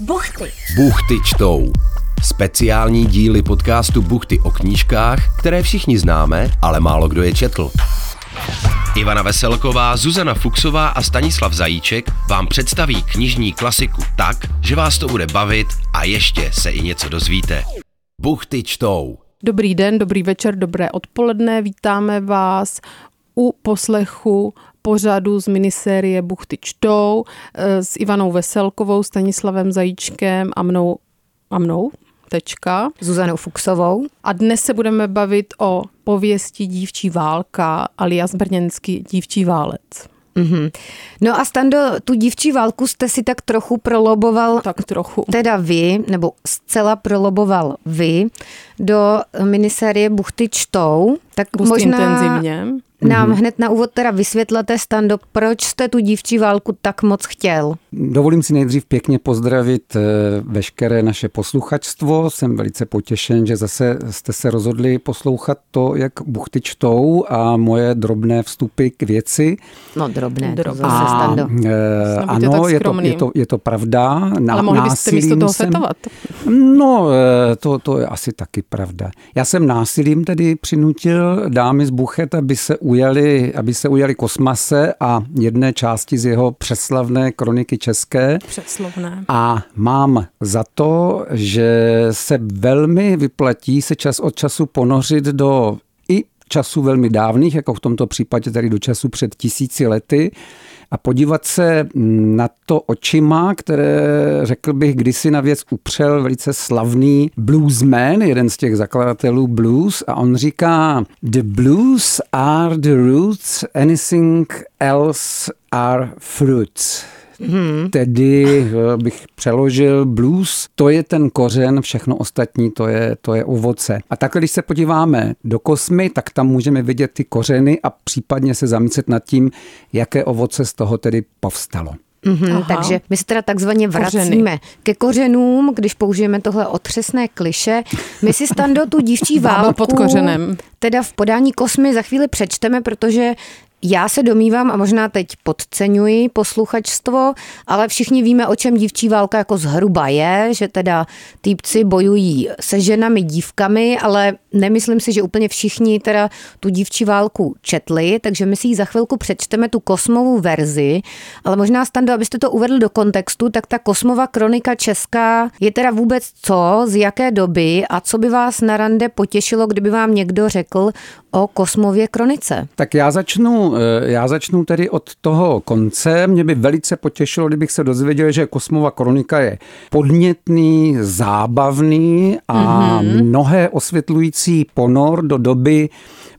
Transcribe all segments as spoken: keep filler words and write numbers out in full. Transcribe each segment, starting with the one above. Buchty. Buchty čtou. Speciální díly podcastu Buchty o knížkách, které všichni známe, ale málo kdo je četl. Ivana Veselková, Zuzana Fuchsová a Stanislav Zajíček vám představí knižní klasiku tak, že vás to bude bavit a ještě se i něco dozvíte. Buchty čtou. Dobrý den, dobrý večer, dobré odpoledne. Vítáme vás u poslechu pořadu z minisérie Buchty čtou s Ivanou Veselkovou, Stanislavem Zajíčkem a mnou, a mnou, tečka. Zuzanou Fuchsovou. A dnes se budeme bavit o pověsti Dívčí válka, alias brněnský Dívčí válec. Mm-hmm. No a Stando, tu Dívčí válku jste si tak trochu proloboval, tak trochu. teda vy, nebo zcela proloboval vy, do minisérie Buchty čtou. Tak Pust možná intenzivně. Nám hned na úvod teda vysvětlete, Stando, proč jste tu Dívčí válku tak moc chtěl? Dovolím si nejdřív pěkně pozdravit veškeré naše posluchačstvo. Jsem velice potěšen, že zase jste se rozhodli poslouchat to, jak Buchty čtou a moje drobné vstupy k věci. No drobné, drobné. Zase, Stando. E, ano, je to, je, to, je to pravda. Na, Ale mohli byste místo toho jsem, fetovat? No, to, to je asi taky pravda. Já jsem násilím tedy přinutil dámy z Buchet, aby se Ujeli, aby se ujeli Kosmase a jedné části z jeho přeslavné kroniky české. Přeslavné. A mám za to, že se velmi vyplatí se čas od času ponořit do i času velmi dávných, jako v tomto případě tedy do času před tisíci lety, a podívat se na to očima, které, řekl bych, kdysi na věc upřel velice slavný bluesman, jeden z těch zakladatelů blues, a on říká: The blues are the roots, anything else are fruits. Hmm. Tedy bych přeložil: blues, to je ten kořen, všechno ostatní, to je, to je ovoce. A takhle, když se podíváme do Kosmy, tak tam můžeme vidět ty kořeny a případně se zamyslet nad tím, jaké ovoce z toho tedy povstalo. Mm-hmm, takže my se teda takzvaně vracíme Kořeny. ke kořenům, když použijeme tohle otřesné kliše. My si, Stando, tu Dívčí válku pod kořenem teda v podání Kosmy za chvíli přečteme, protože já se domývám, a možná teď podceňuji posluchačstvo, ale všichni víme, o čem Dívčí válka jako zhruba je, že teda týpci bojují se ženami, dívkami, ale nemyslím si, že úplně všichni teda tu Dívčí válku četli, takže my si ji za chvilku přečteme, tu Kosmovu verzi, ale možná, Stando, abyste to uvedl do kontextu, tak ta Kosmova kronika česká je teda vůbec co, z jaké doby a co by vás na rande potěšilo, kdyby vám někdo řekl o Kosmově kronice? Tak já začnu Já začnu tedy od toho konce. Mě by velice potěšilo, kdybych se dozvěděl, že Kosmova kronika je podnětný, zábavný a mm-hmm. mnohé osvětlující ponor do doby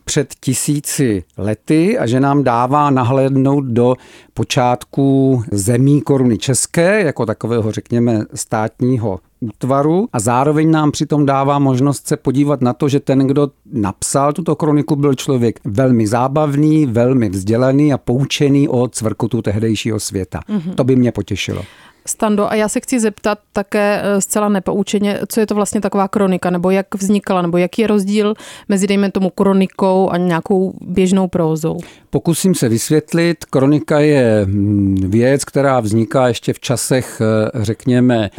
před tisíci lety a že nám dává nahlédnout do počátku zemí koruny české, jako takového, řekněme, státního útvaru, a zároveň nám přitom dává možnost se podívat na to, že ten, kdo napsal tuto kroniku, byl člověk velmi zábavný, velmi vzdělaný a poučený o cvrkotu tehdejšího světa. Mm-hmm. To by mě potěšilo. Stando, a já se chci zeptat také zcela nepoučeně, co je to vlastně taková kronika, nebo jak vznikala, nebo jaký je rozdíl mezi, dejme tomu, kronikou a nějakou běžnou prózou? Pokusím se vysvětlit. Kronika je věc, která vzniká ještě v časech, řekněme,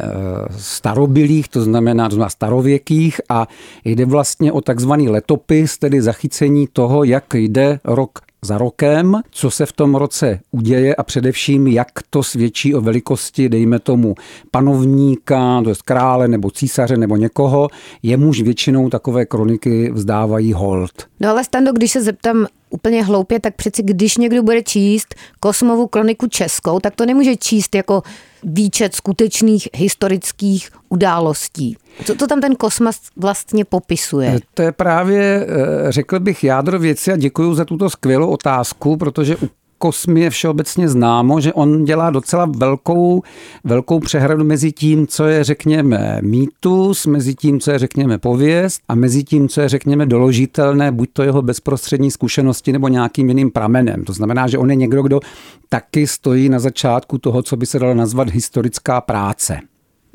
starobylých, to znamená starověkých, a jde vlastně o takzvaný letopis, tedy zachycení toho, jak jde rok za rokem, co se v tom roce uděje a především, jak to svědčí o velikosti, dejme tomu, panovníka, to jest krále nebo císaře nebo někoho, jemuž většinou takové kroniky vzdávají hold. No ale, Stando, když se zeptám úplně hloupě, tak přeci když někdo bude číst Kosmovu kroniku českou, tak to nemůže číst jako výčet skutečných historických událostí. Co to tam ten Kosmas vlastně popisuje? To je právě, řekl bych, jádro věci, a děkuju za tuto skvělou otázku, protože u Kosmy je všeobecně známo, že on dělá docela velkou, velkou přehradu mezi tím, co je, řekněme, mýtus, mezi tím, co je, řekněme, pověst, a mezi tím, co je, řekněme, doložitelné, buď to jeho bezprostřední zkušenosti nebo nějakým jiným pramenem. To znamená, že on je někdo, kdo taky stojí na začátku toho, co by se dalo nazvat historická práce.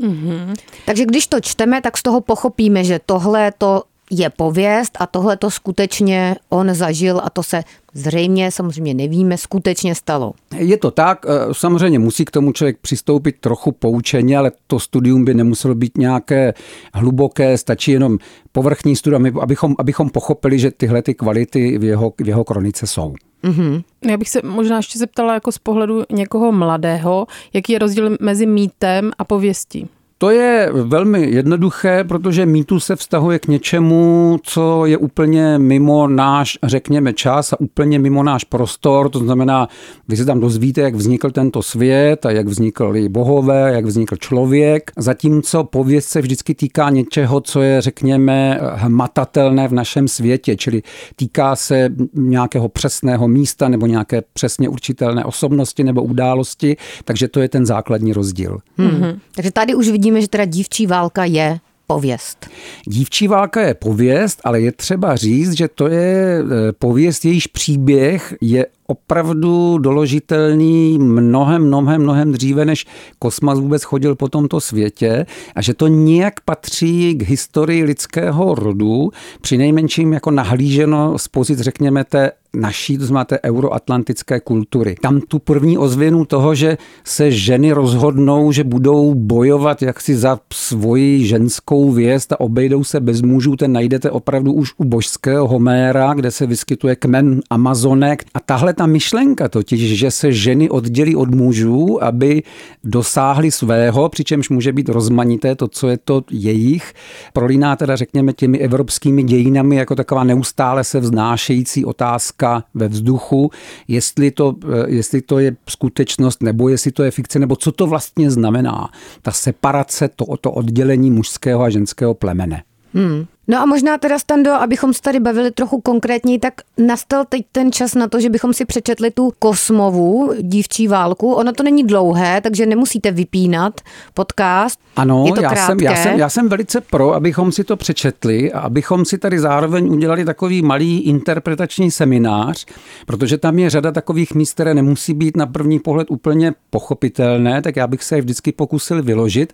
Mm-hmm. Takže když to čteme, tak z toho pochopíme, že tohle to je pověst a tohle to skutečně on zažil a to se zřejmě, samozřejmě nevíme, skutečně stalo. Je to tak, samozřejmě musí k tomu člověk přistoupit trochu poučeně, ale to studium by nemuselo být nějaké hluboké, stačí jenom povrchní studium, abychom, abychom pochopili, že tyhle ty kvality v jeho, v jeho kronice jsou. Mm-hmm. Já bych se možná ještě zeptala jako z pohledu někoho mladého, jaký je rozdíl mezi mýtem a pověstí? To je velmi jednoduché, protože mýtus se vztahuje k něčemu, co je úplně mimo náš, řekněme, čas a úplně mimo náš prostor. To znamená, vy se tam dozvíte, jak vznikl tento svět a jak vznikly bohové, jak vznikl člověk. Zatímco pověst se vždycky týká něčeho, co je, řekněme, hmatatelné v našem světě, čili týká se nějakého přesného místa nebo nějaké přesně určitelné osobnosti nebo události. Takže to je ten základní rozdíl. Mm-hmm. Takže tady už vidím, že teda Dívčí válka je pověst. Dívčí válka je pověst, ale je třeba říct, že to je pověst, jejíž příběh je opravdu doložitelný mnohem, mnohem, mnohem dříve, než Kosmas vůbec chodil po tomto světě a že to nějak patří k historii lidského rodu, přinejmenším jako nahlíženo z pozic, řekněme, té naší, to znamená té euroatlantické kultury. Tam tu první ozvěnu toho, že se ženy rozhodnou, že budou bojovat jaksi za svoji ženskou věst a obejdou se bez mužů, ten najdete opravdu už u božského Homéra, kde se vyskytuje kmen Amazonek a tahle ta myšlenka totiž, že se ženy oddělí od mužů, aby dosáhly svého, přičemž může být rozmanité to, co je to jejich, prolíná teda řekněme těmi evropskými dějinami jako taková neustále se vznášející otázka ve vzduchu, jestli to, jestli to je skutečnost nebo jestli to je fikce, nebo co to vlastně znamená, ta separace, to, to oddělení mužského a ženského plemene. Hmm. No a možná teda, Stando, abychom se tady bavili trochu konkrétněji, tak nastal teď ten čas na to, že bychom si přečetli tu Kosmovu Dívčí válku. Ono to není dlouhé, takže nemusíte vypínat podcast. Ano, je to já, jsem, já, jsem, já jsem velice pro, abychom si to přečetli a abychom si tady zároveň udělali takový malý interpretační seminář, protože tam je řada takových míst, které nemusí být na první pohled úplně pochopitelné, tak já bych se je vždycky pokusil vyložit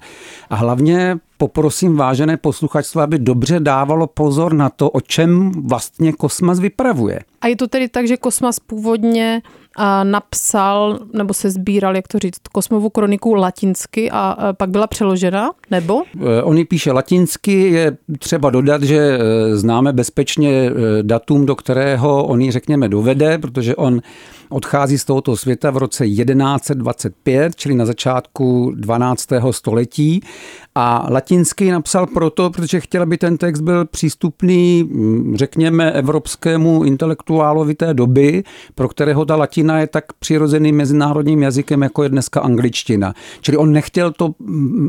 a hlavně poprosím vážené posluchačstvo, aby dobře dávalo pozor na to, o čem vlastně Kosmas vypravuje. A je to tedy tak, že Kosmas původně napsal, nebo se sbíral, jak to říct, Kosmovu kroniku latinsky a pak byla přeložena, nebo? On ji píše latinsky, je třeba dodat, že známe bezpečně datum, do kterého on ji, řekněme, dovede, protože on odchází z tohoto světa v roce jedenáct dvacet pět, čili na začátku dvanáctého století a latinsky napsal proto, protože chtěl, aby ten text byl přístupný, řekněme, evropskému intelektuálovi té doby, pro kterého ta latina je tak přirozeným mezinárodním jazykem, jako je dneska angličtina. Čili on nechtěl to,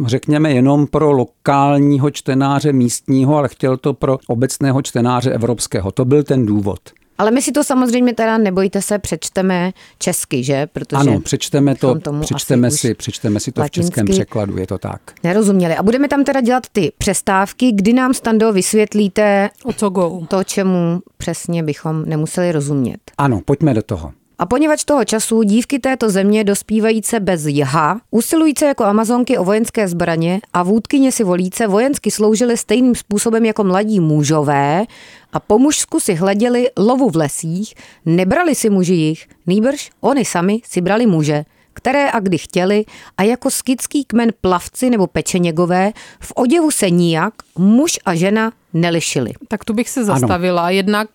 řekněme, jenom pro lokálního čtenáře místního, ale chtěl to pro obecného čtenáře evropského. To byl ten důvod. Ale my si to samozřejmě teda, nebojte se, přečteme česky, že? Protože ano, přečteme to, přečteme si, přečteme si to v českém překladu, je to tak. Nerozuměli. A budeme tam teda dělat ty přestávky, kdy nám, Stando, vysvětlíte o co go. To, čemu přesně bychom nemuseli rozumět. Ano, pojďme do toho. A poněvadž toho času dívky této země dospívajíce bez jha, usilujíce jako amazonky o vojenské zbraně a vůdkyně si volíce vojensky sloužily stejným způsobem jako mladí mužové a po mužsku si hleděli lovu v lesích, nebrali si muži jich, nýbrž oni sami si brali muže, které a kdy chtěli a jako skitský kmen plavci nebo pečeněgové v oděvu se nijak muž a žena nelišili. Tak tu bych se zastavila, ano. Jednak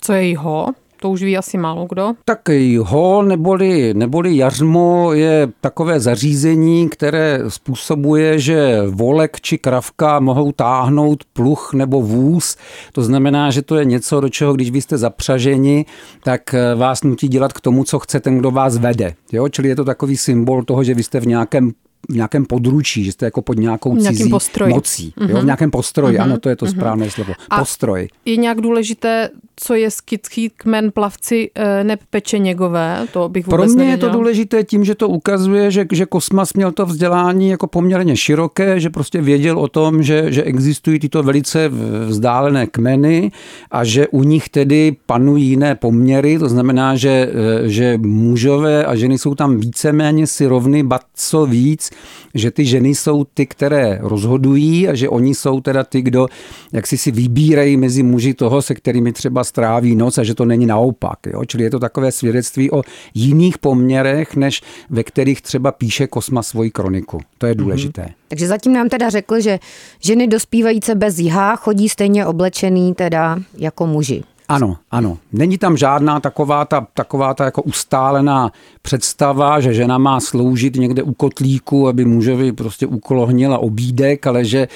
co je jho? To už ví asi málo kdo. Tak jho neboli, neboli jařmo je takové zařízení, které způsobuje, že volek či kravka mohou táhnout pluh nebo vůz. To znamená, že to je něco, do čeho, když vy jste zapřaženi, tak vás nutí dělat k tomu, co chce ten, kdo vás vede. Jo? Čili je to takový symbol toho, že vy jste v nějakém v nějakém područí, že jste jako pod nějakou cizí mocí. Mm-hmm. Jo, v nějakém postroji, mm-hmm. ano, to je to správné mm-hmm. slovo. Postroj. A je nějak důležité, co je skitský kmen plavci nepečeněgové? To bych vůbec Pro mě nevěděla. Je to důležité tím, že to ukazuje, že, že Kosmas měl to vzdělání jako poměrně široké, že prostě věděl o tom, že, že existují tyto velice vzdálené kmeny a že u nich tedy panují jiné poměry, to znamená, že, že mužové a ženy jsou tam víceméně si rovny, ba co víc, víc, že ty ženy jsou ty, které rozhodují a že oni jsou teda ty, kdo jaksi si vybírají mezi muži toho, se kterými třeba stráví noc a že to není naopak. Jo? Čili je to takové svědectví o jiných poměrech, než ve kterých třeba píše Kosma svoji kroniku. To je důležité. Mm-hmm. Takže zatím nám teda řekl, že ženy dospívající bez jihá chodí stejně oblečený teda jako muži. Ano, ano. Není tam žádná taková ta, taková ta jako ustálená představa, že žena má sloužit někde u kotlíku, aby mužovi prostě ukolohněla obídek, ale že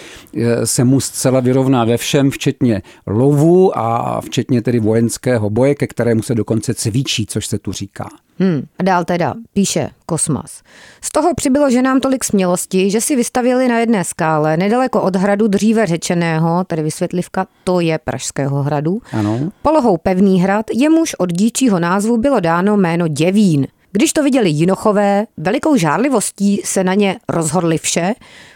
se mu zcela vyrovná ve všem, včetně lovu a včetně tedy vojenského boje, ke kterému se dokonce cvičí, což se tu říká. Hmm, a dál teda píše Kosmas. Z toho přibylo ženám tolik smělosti, že si vystavili na jedné skále nedaleko od hradu dříve řečeného, tedy vysvětlivka, to je Pražského hradu. Ano. Polohou pevný hrad, jemuž od díčího názvu bylo dáno jméno Děvín. Když to viděli jinochové, velikou žárlivostí se na ně rozhodli vše,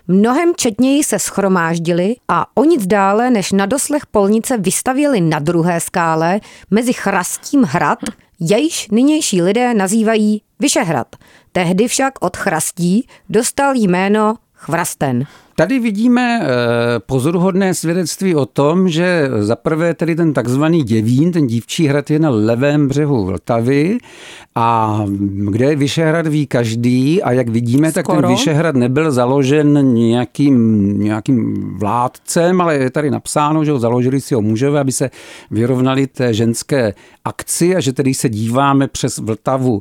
mnohem četněji se schromáždili a o nic dále než na doslech polnice vystavěli na druhé skále mezi Chrastím hrad, jejíž nynější lidé nazývají Vyšehrad. Tehdy však od Chrastí dostal jméno Chvrasten. Tady vidíme pozoruhodné svědectví o tom, že zaprvé tedy ten takzvaný Děvín, ten dívčí hrad je na levém břehu Vltavy a kde Vyšehrad ví každý a jak vidíme, tak Skoro. Ten Vyšehrad nebyl založen nějakým, nějakým vládcem, ale je tady napsáno, že ho založili si ho mužové, aby se vyrovnali té ženské akci a že tedy se díváme přes Vltavu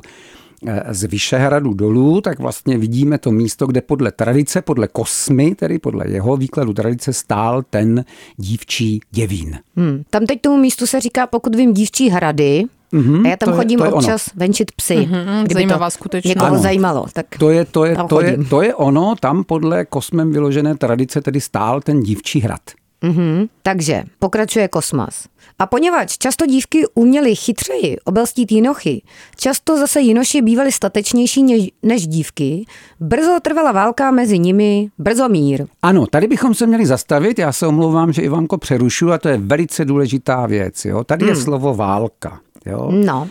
z Vyšehradu dolů, tak vlastně vidíme to místo, kde podle tradice, podle Kosmy, tedy podle jeho výkladu tradice, stál ten dívčí Děvín. Hmm, tam teď tomu místu se říká, pokud vím, dívčí hrady. Mm-hmm, a já tam to chodím je, to je občas ono. venčit psy, mm-hmm, kdyby zajímavá to skutečnost. Někoho ano. zajímalo. Tak to, je, to, je, to, je, to je ono, tam podle Kosmem vyložené tradice tedy stál ten dívčí hrad. Mm-hmm. Takže pokračuje Kosmas. A poněvadž často dívky uměly chytřeji obelstít jinochy, často zase jinoši bývali statečnější než dívky, brzo trvala válka mezi nimi, brzo mír. Ano, tady bychom se měli zastavit, já se omlouvám, že Ivanko přerušuju a to je velice důležitá věc. Jo? Tady mm. je slovo válka. Jo? No.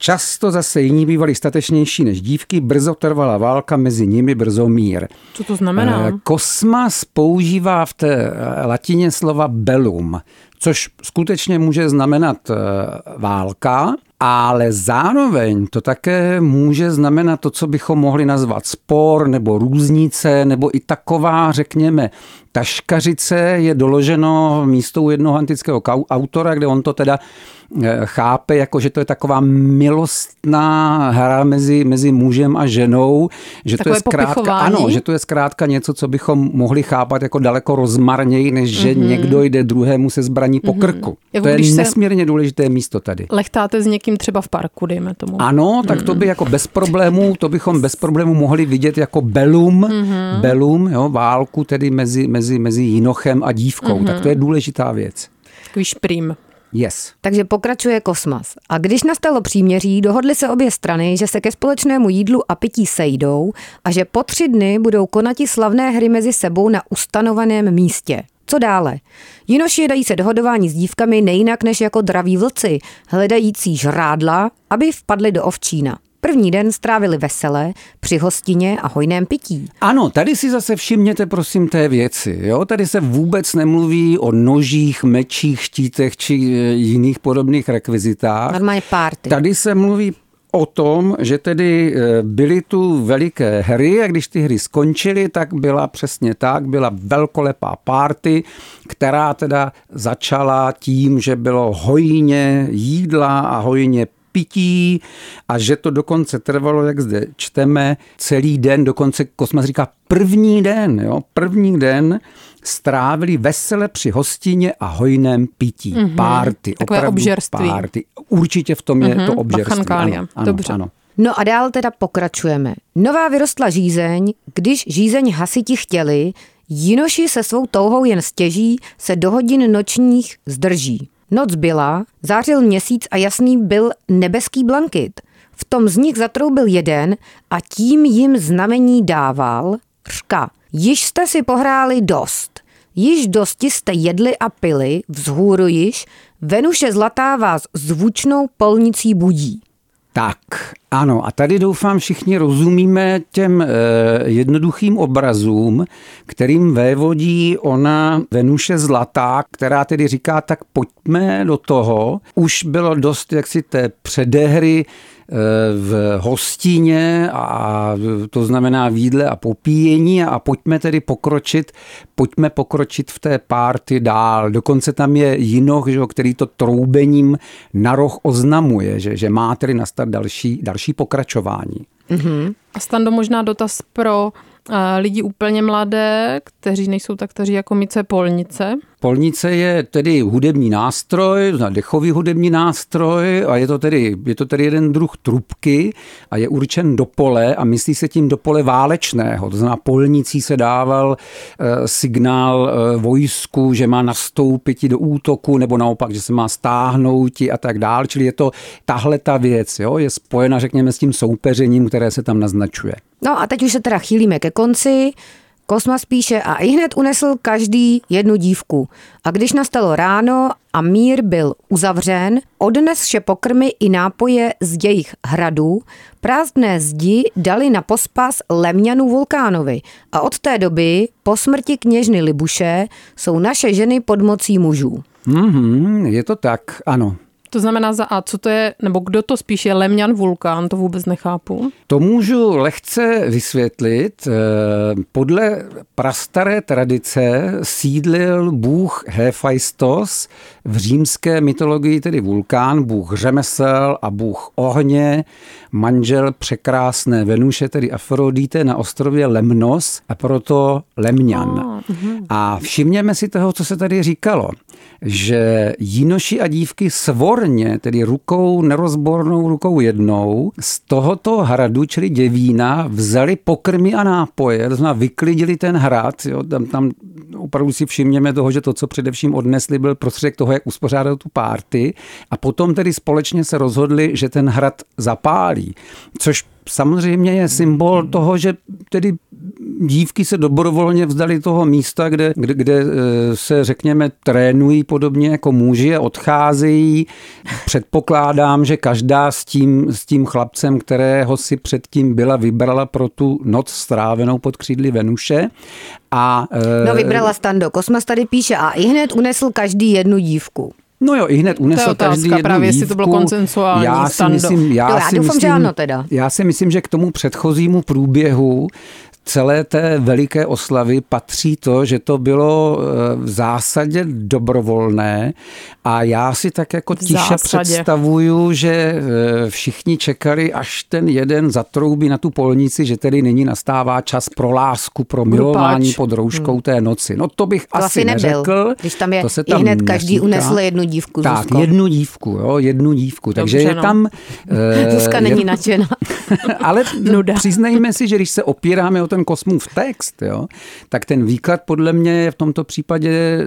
Často zase jiní bývali statečnější než dívky, brzo trvala válka, mezi nimi brzo mír. Co to znamená? Kosmas používá v té latině slova bellum, což skutečně může znamenat válka, ale zároveň to také může znamenat to, co bychom mohli nazvat spor nebo různice, nebo i taková, řekněme, taškařice je doloženo místo u jednoho antického autora, kde on to teda chápe, jako že to je taková milostná hra mezi, mezi mužem a ženou, že Takové to je zkrátka, ano, že to je zkrátka něco, co bychom mohli chápat jako daleko rozmarněji, než že mm-hmm. někdo jde druhému se zbraní po mm-hmm. krku. Jako to je nesmírně důležité místo tady. Lechtáte s někým třeba v parku, dejme tomu. Ano, tak mm. to by jako bez problémů, to bychom bez problémů mohli vidět jako bellum, mm-hmm. bellum, jo, válku tedy mezi, mezi, mezi jinochem a dívkou. Mm-hmm. Tak to je důležitá věc. Takový šprým. Yes. Takže pokračuje Kosmas. A když nastalo příměří, dohodly se obě strany, že se ke společnému jídlu a pití sejdou a že po tři dny budou konati slavné hry mezi sebou na ustanoveném místě. Co dále? Jinoši dají se dohodování s dívkami nejinak než jako draví vlci, hledající žrádla, aby vpadli do ovčína. První den strávili veselé, při hostině a hojném pití. Ano, tady si zase všimněte, prosím, té věci. Jo? Tady se vůbec nemluví o nožích, mečích, štítech či jiných podobných rekvizitách. Normálně party. Tady se mluví o tom, že tedy byly tu veliké hry a když ty hry skončily, tak byla přesně tak, byla velkolepá party, která teda začala tím, že bylo hojně jídla a hojně pití a že to dokonce trvalo, jak zde čteme, celý den, dokonce Kosmas říká první den, jo, první den strávili vesele při hostině a hojném pití. Mm-hmm. Párty, opravdu obžerství. Párty. Určitě v tom je mm-hmm. to obžerství. Ano, ano, dobře. Ano. No a dál teda pokračujeme. Nová vyrostla žízeň, když žízeň hasiti chtěli, jinoši se svou touhou jen stěží, se do hodin nočních zdrží. Noc byla, zářil měsíc a jasný byl nebeský blankyt. V tom z nich zatroubil jeden a tím jim znamení dával, řka. Již jste si pohráli dost, již dosti jste jedli a pili, vzhůru již, Venuše zlatá vás zvučnou polnicí budí. Tak, ano, a tady doufám všichni rozumíme těm e, jednoduchým obrazům, kterým vévodí ona Venuše Zlatá, která tedy říká, tak pojďme do toho. Už bylo dost jaksi té předehry e, v hostině, a to znamená v jídle a popíjení, a pojďme tedy pokročit, pojďme pokročit v té párty dál. Dokonce tam je jinoch, že, který to troubením na roh oznamuje, že, že má tedy nastavit další, další pokračování. Mm-hmm. A Stando, možná dotaz pro uh, lidi úplně mladé, kteří nejsou tak staří jako my, co je polnice? Polnice je tedy hudební nástroj, dechový hudební nástroj, a je to tedy, je to tedy jeden druh trubky a je určen do pole a myslí se tím do pole válečného. To znamená, polnicí se dával e, signál e, vojsku, že má nastoupit do útoku, nebo naopak, že se má stáhnout a tak dál. Čili je to tahle ta věc, jo, je spojena, řekněme, s tím soupeřením, které se tam naznačuje. No a teď už se teda chýlíme ke konci. Kosmas píše: a ihned unesl každý jednu dívku. A když nastalo ráno a mír byl uzavřen, odnesše pokrmy i nápoje z jejich hradů, prázdné zdi dali na pospas Lemňanu Vulkánovi. A od té doby, po smrti kněžny Libuše, jsou naše ženy pod mocí mužů. Mm-hmm, je to tak, ano. To znamená za A, co to je, nebo kdo to spíš je Lemňan Vulkán, to vůbec nechápu. To můžu lehce vysvětlit. Podle prastaré tradice sídlil bůh Héfajstos, v římské mytologii tedy Vulkán, bůh řemesel a bůh ohně, manžel překrásné Venuše, tedy Afrodite, na ostrově Lemnos, a proto Lemňan. A, a všimněme si toho, co se tady říkalo, že jinoši a dívky svor tedy rukou nerozbornou, rukou jednou, z tohoto hradu, čili Děvína, vzali pokrmy a nápoje, to znamená vyklidili ten hrad, jo, tam, tam opravdu si všimněme toho, že to, co především odnesli, byl prostředek toho, jak uspořádat tu párty, a potom tedy společně se rozhodli, že ten hrad zapálí, což samozřejmě je symbol toho, že tedy dívky se dobrovolně vzdali toho místa, kde, kde, kde se, řekněme, trénují podobně jako muži a odcházejí. Předpokládám, že každá s tím, s tím chlapcem, kterého si předtím byla, vybrala pro tu noc strávenou pod křídly Venuše. A, no vybrala, Stando. Kosmas tady píše: a ihned unesl každý jednu dívku. No jo, i hned unesl každý jednu právě dívku. To bylo konsensuální, já si myslím, já, já si doufám, myslím, že ano teda. Já si myslím, že k tomu předchozímu průběhu celé té veliké oslavy patří to, že to bylo v zásadě dobrovolné, a já si tak jako tiše představuju, že všichni čekali, až ten jeden zatroubí na tu polnici, že tedy nyní nastává čas pro lásku, pro milování pod rouškou hmm. té noci. No to bych to asi nebyl, neřekl. Když tam je, to se tam hned každý nesmíká. Unesl jednu dívku. Tak, Zuzko. jednu dívku, jo, jednu dívku. Dobře, takže je no. tam... Zuzka je, není nadšená. Ale přiznejme si, že když se opíráme o ten Kosmův text, jo, tak ten výklad podle mě je v tomto případě e,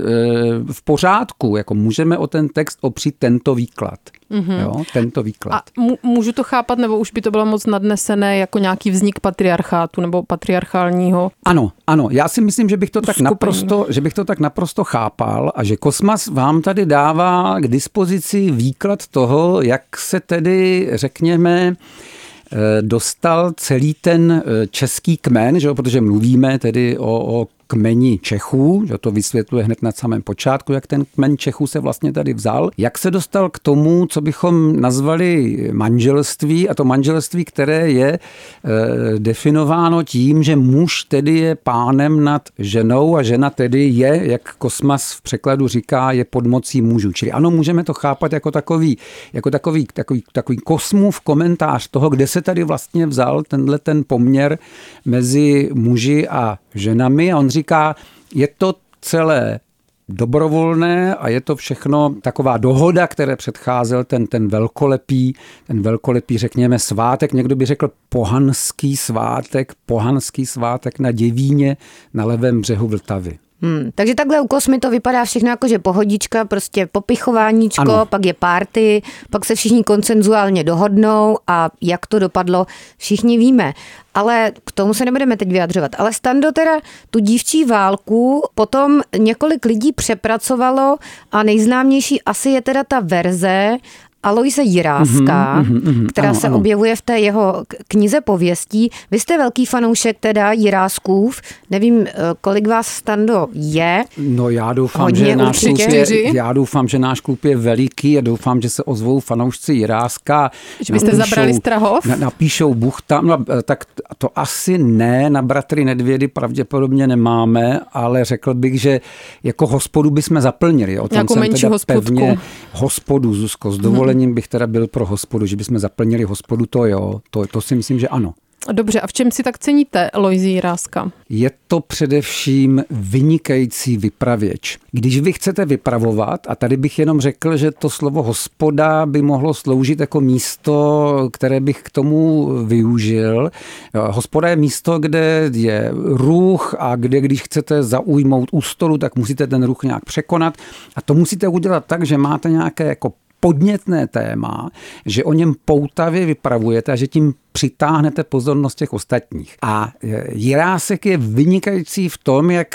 v pořádku. Jako můžeme o ten text opřít tento výklad. Mm-hmm. Jo, tento výklad. A můžu to chápat, nebo už by to bylo moc nadnesené jako nějaký vznik patriarchátu nebo patriarchálního? Ano, ano. Já si myslím, že bych to tak naprosto, že bych to tak naprosto chápal, a že Kosmas vám tady dává k dispozici výklad toho, jak se tedy, řekněme, dostal celý ten český kmen, že, protože mluvíme tedy o, o kmeni Čechů, že to vysvětluje hned na samém počátku, jak ten kmen Čechů se vlastně tady vzal, jak se dostal k tomu, co bychom nazvali manželství, a to manželství, které je e, definováno tím, že muž tedy je pánem nad ženou a žena tedy je, jak Kosmas v překladu říká, je pod mocí mužů. Čili ano, můžeme to chápat jako takový, jako takový, takový, takový Kosmův komentář toho, kde se tady vlastně vzal tenhle ten poměr mezi muži a ženami, a on říká, je to celé dobrovolné a je to všechno taková dohoda, které předcházel ten, ten velkolepý, ten velkolepý, řekněme, svátek. Někdo by řekl pohanský svátek, pohanský svátek na Děvíně, na levém břehu Vltavy. Hmm, takže takhle u Kosmy to vypadá všechno jako, že pohodička, prostě popichováníčko, ano. Pak je party, pak se všichni konsenzuálně dohodnou, a jak to dopadlo, všichni víme. Ale k tomu se nebudeme teď vyjadřovat. Ale Stando, teda tu dívčí válku potom několik lidí přepracovalo a nejznámější asi je teda ta verze Aloise Jiráska, mm-hmm, mm-hmm, která ano, se ano. objevuje v té jeho knize pověstí. Vy jste velký fanoušek teda Jiráskův. Nevím, kolik vás, Stando, je. No já doufám, Hodně že náš klub je, já doufám, že náš klub je veliký a doufám, že se ozvou fanoušci Jiráska. Že byste napíšou, zabrali Strahov? Napíšou Buchta, no, tak to asi ne, na Bratry Nedvědy pravděpodobně nemáme, ale řekl bych, že jako hospodu bychom zaplnili. O tom jako menší teda pevně, hospodu, Zuzko, s dovolením. Bych teda byl pro hospodu, že bychom zaplnili hospodu, to jo, to, to si myslím, že ano. Dobře, a v čem si tak ceníte Aloise Jiráska? Je to především vynikající vypravěč. Když vy chcete vypravovat, a tady bych jenom řekl, že to slovo hospoda by mohlo sloužit jako místo, které bych k tomu využil. Hospoda je místo, kde je ruch a kde, když chcete zaujmout u stolu, tak musíte ten ruch nějak překonat a to musíte udělat tak, že máte nějaké jako podnětné téma, že o něm poutavě vypravujete a že tím přitáhnete pozornost těch ostatních. A Jirásek je vynikající v tom, jak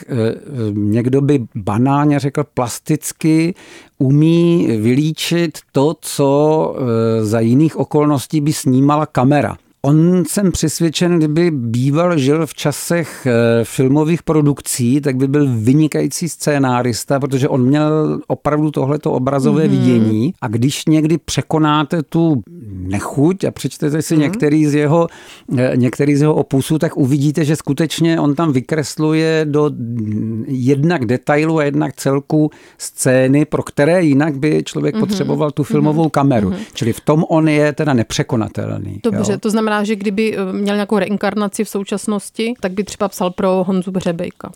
někdo by banálně řekl plasticky, umí vylíčit to, co za jiných okolností by snímala kamera. On, jsem přesvědčen, kdyby býval žil v časech filmových produkcí, tak by byl vynikající scénárista, protože on měl opravdu tohleto obrazové mm-hmm. vidění a když někdy překonáte tu nechuť a přečtete si mm-hmm. některý z jeho, některý z jeho opusů, tak uvidíte, že skutečně on tam vykresluje do jednak detailu a jednak celku scény, pro které jinak by člověk mm-hmm. potřeboval tu filmovou mm-hmm. kameru. Mm-hmm. Čili v tom on je teda nepřekonatelný. Dobře, jo? To znamená, že kdyby měl nějakou reinkarnaci v současnosti, tak by třeba psal pro Honzu Hřebejka.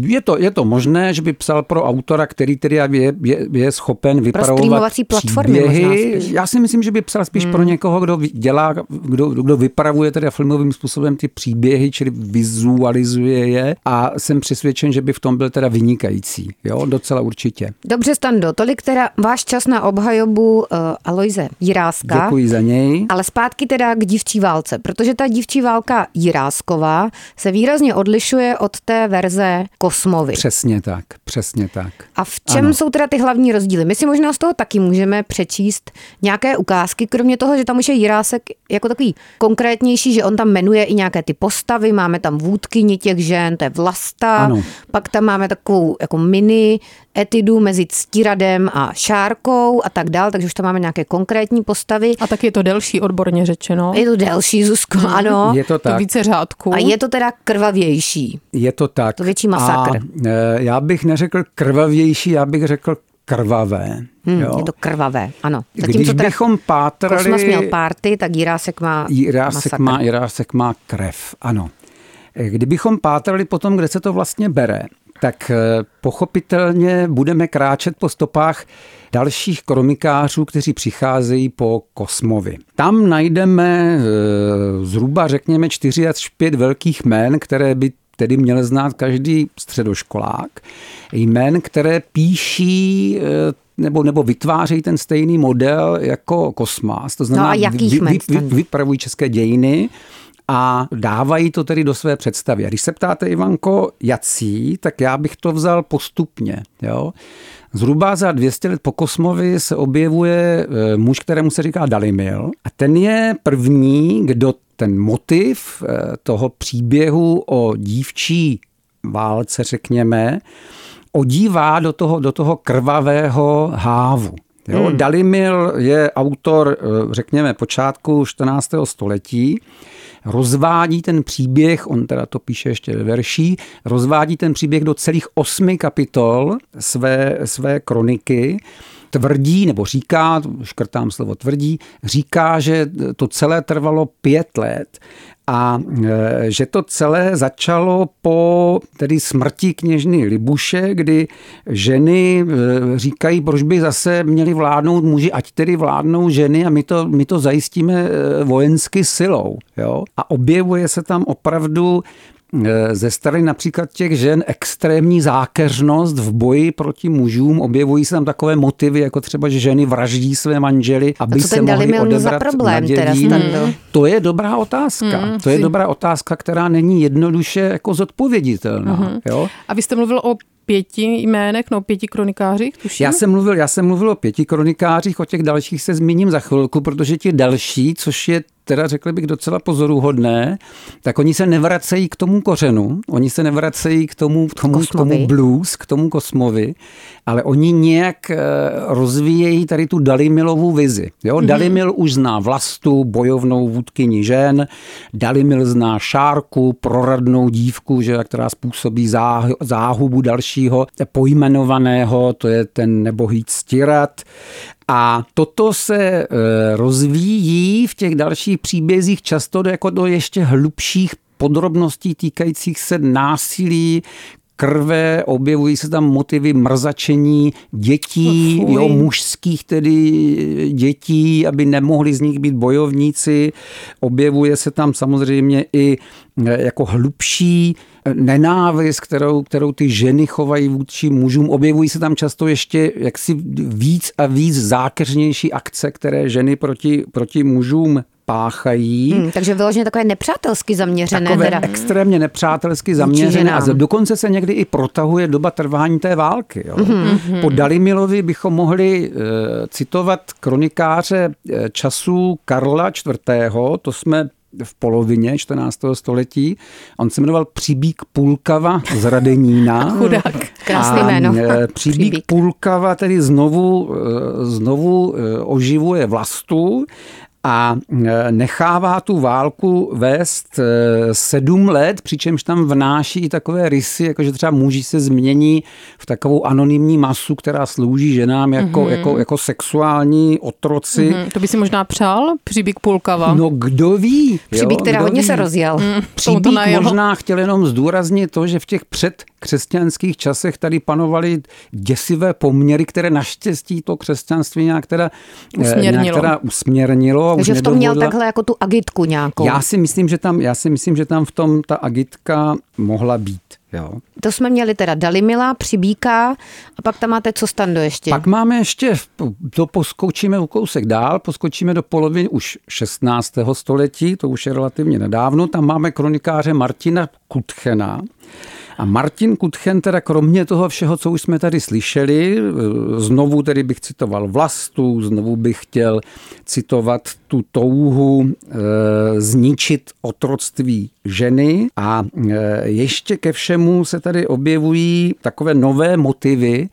Je to, je to možné, že by psal pro autora, který tedy je, je, je schopen vypravovat pro streamovací platformy příběhy. Já si myslím, že by psal spíš hmm. pro někoho, kdo dělá, kdo, kdo vypravuje tedy filmovým způsobem ty příběhy, čili vizualizuje je a jsem přesvědčen, že by v tom byl teda vynikající. Jo, docela určitě. Dobře, Stando, tolik teda váš čas na obhajobu uh, Aloise Jiráska. Děkuji za něj. Ale zpátky teda k Dívčí válce, protože ta Dívčí válka Jirásková se výrazně odlišuje od té verze Kosmovi. Přesně tak, přesně tak. A v čem ano. jsou teda ty hlavní rozdíly? My si možná z toho taky můžeme přečíst nějaké ukázky, kromě toho, že tam už je Jirásek jako takový konkrétnější, že on tam jmenuje i nějaké ty postavy, máme tam vůdkyni těch žen, to je Vlasta, ano. pak tam máme takovou jako mini etidu mezi Ctiradem a Šárkou a tak dál, takže už tam máme nějaké konkrétní postavy. A tak je to delší, odborně řečeno. Je to delší, Zuzko, ano. Je to tak. To více řádků. A je to teda krvavější. Je to tak. To větší masakr. A já bych neřekl krvavější, já bych řekl krvavé. Hmm, je to krvavé, ano. Zatím, když bychom pátrali... Kosmas měl párty, tak Jirásek má Jirásek má, Jirásek má krev, ano. Kdybychom pátrali potom, kde se to vlastně bere, tak pochopitelně budeme kráčet po stopách dalších kronikářů, kteří přicházejí po Kosmovi. Tam najdeme zhruba, řekněme, čtyři až pět velkých jmen, které by tedy měl znát každý středoškolák. Jmen, které píší nebo, nebo vytvářejí ten stejný model jako Kosmas. To znamená, no vy, vy, vy, vypravují české dějiny a dávají to tedy do své představy. A když se ptáte, Ivanko, jací, tak já bych to vzal postupně. Jo? Zhruba za dvě stě let po Kosmovi se objevuje muž, kterému se říká Dalimil. A ten je první, kdo ten motiv toho příběhu o dívčí válce, řekněme, odívá do toho, do toho krvavého hávu. Jo? Hmm. Dalimil je autor, řekněme, počátku čtrnáctého století. Rozvádí ten příběh, on teda to píše ještě ve verší, rozvádí ten příběh do celých osmi kapitol své, své kroniky. Tvrdí, nebo říká, škrtám slovo tvrdí, říká, že to celé trvalo pět let a že to celé začalo po tedy smrti kněžny Libuše, kdy ženy říkají, proč by zase měli vládnout muži, ať tedy vládnou ženy a my to, my to zajistíme vojensky silou. Jo? A objevuje se tam opravdu ze strany například těch žen extrémní zákeřnost v boji proti mužům, objevují se tam takové motivy, jako třeba, že ženy vraždí své manžely, aby se mohly odebrat na Děvín. Hmm. To je dobrá otázka. Hmm, to je si. dobrá otázka, která není jednoduše jako zodpověditelná. Hmm. Jo? A vy jste mluvil o pěti jmének, no pěti kronikářích, tuším. Já jsem mluvil, já jsem mluvil o pěti kronikářích, o těch dalších se zmíním za chvilku, protože ti další, což je teda řekl bych docela pozoruhodné, tak oni se nevracejí k tomu kořenu, oni se nevracejí k tomu, k tomu, k tomu blues, k tomu Kosmovi, ale oni nějak rozvíjejí tady tu Dalimilovu vizi. Jo? Mm-hmm. Dalimil už zná Vlastu, bojovnou vůdkyni žen, Dalimil zná Šárku, proradnou dívku, že, která způsobí záh, záhubu dalšího pojmenovaného, to je ten nebohý Ctirad. A toto se rozvíjí v těch dalších příbězích často jako do ještě hlubších podrobností týkajících se násilí, krve, objevují se tam motivy mrzačení dětí, jo, mužských tedy dětí, aby nemohli z nich být bojovníci. Objevuje se tam samozřejmě i jako hlubší nenávist, kterou, kterou ty ženy chovají vůči mužům. Objevují se tam často ještě jaksi víc a víc zákeřnější akce, které ženy proti, proti mužům páchají. Hmm, takže vyloženě takové nepřátelsky zaměřené. Takové teda. extrémně nepřátelsky zaměřené. A dokonce se někdy i protahuje doba trvání té války. Jo. Mm-hmm. Po Dalimilovi bychom mohli uh, citovat kronikáře času Karla čtvrtého. To jsme v polovině čtrnáctého století. On se jmenoval Přibík Pulkava z Radenína. Chudák. Krásné jméno. Přibík, Přibík Pulkava tedy znovu, znovu oživuje Vlastu a nechává tu válku vést sedm let, přičemž tam vnáší i takové rysy, jakože třeba muži se změní v takovou anonymní masu, která slouží ženám jako, mm-hmm. jako, jako sexuální otroci. Mm-hmm. To by si možná přál, Přibík Pulkava. No kdo ví. Přibík teda hodně ví? se rozjel. Mm, Přibík možná chtěl jenom zdůraznit to, že v těch předkřesťanských časech tady panovaly děsivé poměry, které naštěstí to křesťanství nějak teda usměrnilo. Nějak teda usměrnilo. Takže v tom měl takhle jako tu agitku nějakou. Já si myslím, že tam, já si myslím, že tam v tom ta agitka mohla být. Jo. To jsme měli teda Dalimila, Přibíka a pak tam máte co Stando ještě? Pak máme ještě, to poskočíme o kousek dál, poskočíme do poloviny už šestnáctého století, to už je relativně nedávno, tam máme kronikáře Martina Kuthena. A Martin Kuthen teda kromě toho všeho, co už jsme tady slyšeli, znovu tedy bych citoval Vlastu, znovu bych chtěl citovat tu touhu e, zničit otroctví ženy a e, ještě ke všemu se tady objevují takové nové motivy,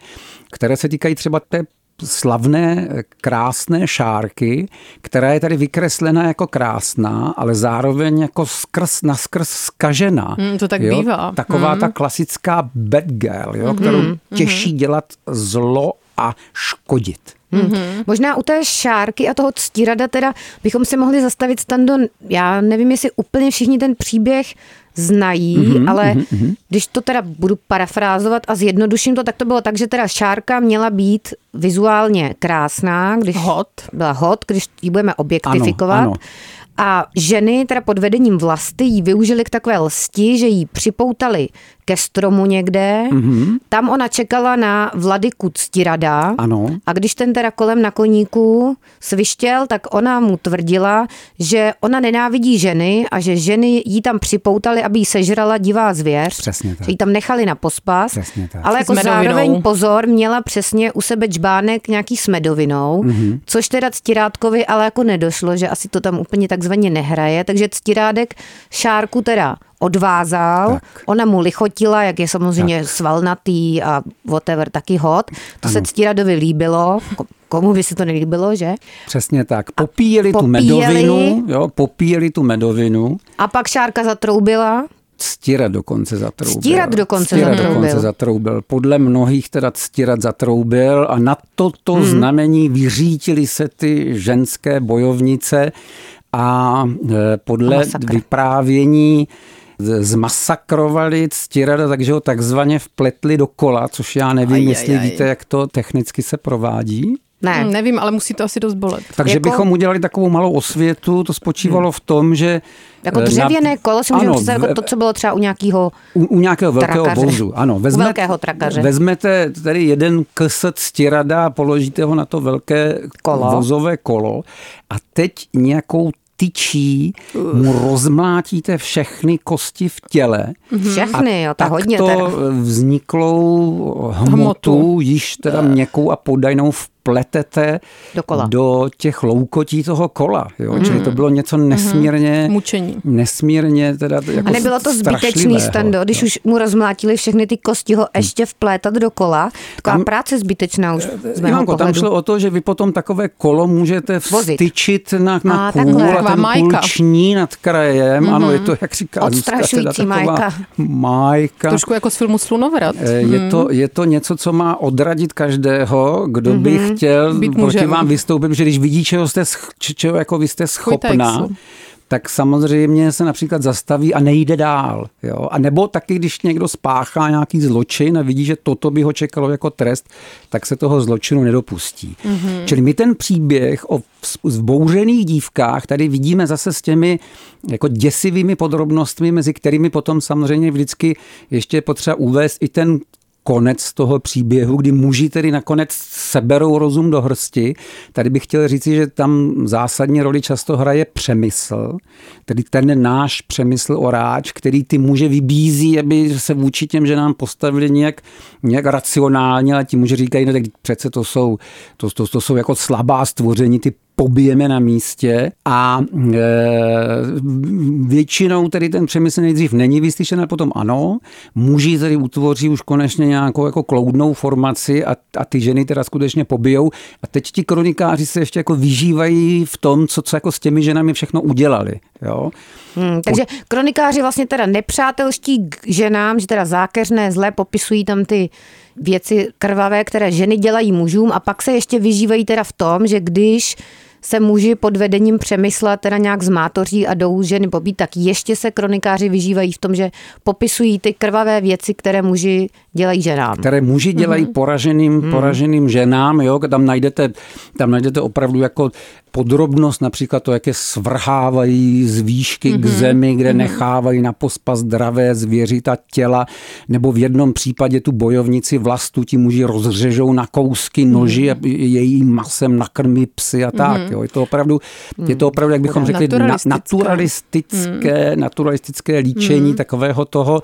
které se týkají třeba té slavné, krásné Šárky, která je tady vykreslena jako krásná, ale zároveň jako skrz naskrz zkažená. Mm, to tak jo? bývá. Taková mm. ta klasická bad girl, jo? Mm-hmm. kterou těší mm-hmm. dělat zlo a škodit. Mm-hmm. Možná u té Šárky a toho Ctirada teda bychom se mohli zastavit, Stando, já nevím, jestli úplně všichni ten příběh znají, mm-hmm, ale mm-hmm. když to teda budu parafrázovat a zjednoduším to, tak to bylo tak, že teda Šárka měla být vizuálně krásná, když hot. byla hot, když ji budeme objektifikovat. Ano, ano. A ženy teda pod vedením Vlasty ji využili k takové lsti, že ji připoutali ke stromu někde. Mm-hmm. Tam ona čekala na vladyku Ctirada. Ano. A když ten teda kolem na koníku svištěl, tak ona mu tvrdila, že ona nenávidí ženy a že ženy jí tam připoutaly, aby jí sežrala divá zvěř. Přesně tak. Že jí tam nechali na pospas. Přesně tak. Ale jako zároveň pozor, měla přesně u sebe džbánek nějaký s medovinou, mm-hmm. což teda Ctirádkovi ale jako nedošlo, že asi to tam úplně takzvaně nehraje. Takže Ctirádek Šárku teda odvázal, tak. ona mu lichotila, jak je samozřejmě tak. svalnatý a whatever, taky hot. To ano. se Ctiradovi líbilo, komu by si to nelíbilo, že? Přesně tak. Popíjeli, popíjeli tu medovinu, jo, popíjeli tu medovinu. A pak Šárka zatroubila. Ctirad dokonce zatroubil. Ctirad dokonce, dokonce zatroubil. Podle mnohých teda Ctirad zatroubil a na toto hmm. znamení vyřítily se ty ženské bojovnice a podle Masakra. vyprávění zmasakrovali Ctirada, takže ho takzvaně vpletli do kola, což já nevím, aj, jestli aj, víte, aj. jak to technicky se provádí. Ne. Nevím, ale musí to asi dost bolet. Takže jako... bychom udělali takovou malou osvětu, to spočívalo hmm. v tom, že... Jako dřevěné kolo, si můžeme představit jako to, co bylo třeba u nějakého U, u nějakého velkého trakaře. vozu, ano. Vezmet, u velkého trakaře. Vezmete tady jeden ksat Ctirada a položíte ho na to velké kolo. vozové kolo a teď nějakou tyčí mu rozmlátíte všechny kosti v těle. Všechny, jo, ta hodně teda. A takto vzniklou hmotu, již teda měkkou a podajnou v pletete do, do těch loukotí toho kola. Jo? Mm. Čili to bylo něco nesmírně... Mm. Mučení. Nesmírně teda jako a nebylo to zbytečný, Stando, když no. už mu rozmlátili všechny ty kosti, ho ještě vplétat do kola. Taková tam, práce zbytečná už z mého Ivanko, pohledu. Tam šlo o to, že vy potom takové kolo můžete vstyčit na, na a, kůl a ten majka. Kulční nad krajem. Mm. Ano, je to, jak říká odstrašující majka. majka. Trošku jako z filmu Slunovrat. Je, mm. to, je to něco, co má odradit každého, kdo mm. by chtěl proti vám vystoupit, že když vidí, čeho, jste, čeho jako vy jste schopná, tak samozřejmě se například zastaví a nejde dál. Jo? A nebo taky, když někdo spáchá nějaký zločin a vidí, že toto by ho čekalo jako trest, tak se toho zločinu nedopustí. Mm-hmm. Čili my ten příběh o vzbouřených dívkách tady vidíme zase s těmi jako děsivými podrobnostmi, mezi kterými potom samozřejmě vždycky ještě je potřeba uvést i ten konec toho příběhu, kdy muži tedy nakonec seberou rozum do hrsti. Tady bych chtěl říci, že tam zásadní roli často hraje Přemysl, tedy ten náš Přemysl Oráč, který ty muže vybízí, aby se vůči těm, že nám postavili nějak, nějak racionálně, ale ti muži říkají, no tak přece to jsou, to, to, to jsou jako slabá stvoření, ty pobijeme na místě a e, většinou tedy ten Přemysl nejdřív není vyslyšen, ale potom ano. Muži tady utvoří už konečně nějakou jako kloudnou formaci a, a ty ženy teda skutečně pobijou. A teď ti kronikáři se ještě jako vyžívají v tom, co, co jako s těmi ženami všechno udělali. Jo? Hmm, takže kronikáři vlastně teda nepřátelští k ženám, že teda zákeřné, zlé, popisují tam ty věci krvavé, které ženy dělají mužům a pak se ještě vyžívají teda v tom, že když se muži pod vedením Přemysla teda nějak zmátoří a jdou ženy pobít, tak ještě se kronikáři vyžívají v tom, že popisují ty krvavé věci, které muži dělají ženám. Které muži dělají mm-hmm. poraženým, mm-hmm. poraženým ženám, jo, tam najdete, tam najdete opravdu jako podrobnost, například to, jak je svrhávají z výšky mm-hmm. k zemi, kde mm-hmm. nechávají na pospas zdravé zvěřita těla, nebo v jednom případě tu bojovnici Vlastu ti muži rozřežou na kousky noži mm-hmm. a jejím masem nakrmí psy a tak. Mm-hmm. Jo, je to opravdu, je to opravdu, jak bychom řekli, naturalistické, naturalistické, mm. naturalistické líčení mm. takového toho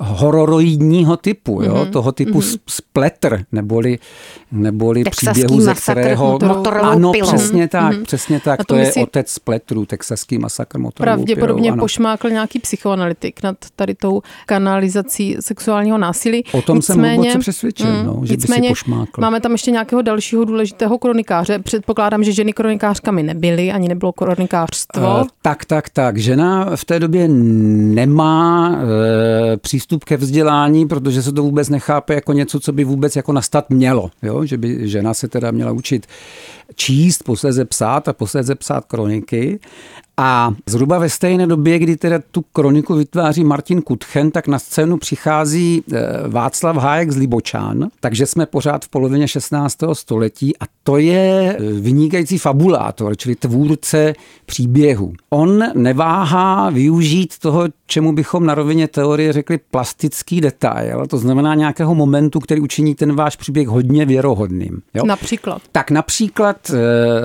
hororoidního typu, jo, mm. toho typu mm. spletr, neboli, neboli příběhu, ze kterého... Motorovou ano, pilou. Přesně tak, mm. přesně tak, to, to je si... otec spletrů, texaský masakr motorovou pilou. Pravděpodobně pošmákl nějaký psychoanalytik nad tady tou kanalizací sexuálního násilí. O tom nicméně, jsem hluboce přesvědčen, mm, no, že by si pošmákl. Máme tam ještě nějakého dalšího důležitého kronikáře, předpokládám, že ženy kronikářkami nebyly, ani nebylo kronikářstvo. Uh, tak, tak, tak. Žena v té době nemá uh, přístup ke vzdělání, protože se to vůbec nechápe jako něco, co by vůbec jako nastat mělo. Jo? Že by žena se teda měla učit číst, posléze psát a posléze psát kroniky. A zhruba ve stejné době, kdy teda tu kroniku vytváří Martin Kuthen, tak na scénu přichází Václav Hájek z Libočan, takže jsme pořád v polovině šestnáctého století a to je vynikající fabulátor, čili tvůrce příběhu. On neváhá využít toho, čemu bychom na rovině teorie řekli plastický detail, to znamená nějakého momentu, který učiní ten váš příběh hodně věrohodným. Jo? Například. Tak například